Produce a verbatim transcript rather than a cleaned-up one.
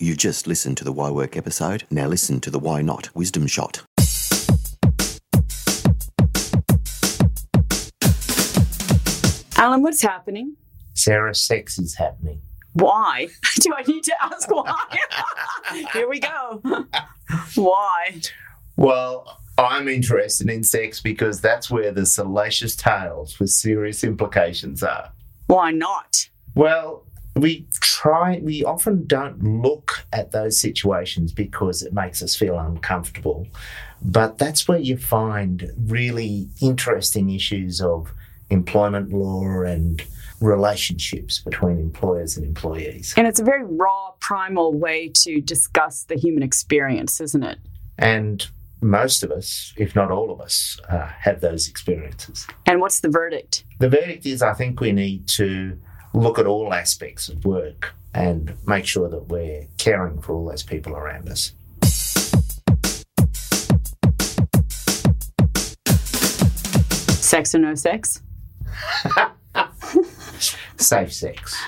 You just listened to the Why Work episode. Now listen to the Why Not Wisdom Shot. Alan, what's happening? Sarah's sex is happening. Why? Do I need to ask why? Here we go. Why? Well, I'm interested in sex because that's where the salacious tales with serious implications are. Why not? Well, we try, we often don't look at those situations because it makes us feel uncomfortable. But that's where you find really interesting issues of employment law and relationships between employers and employees. And it's a very raw, primal way to discuss the human experience, isn't it? And most of us, if not all of us, uh, have those experiences. And what's the verdict? The verdict is I think we need to look at all aspects of work and make sure that we're caring for all those people around us. Sex or no sex? Safe sex.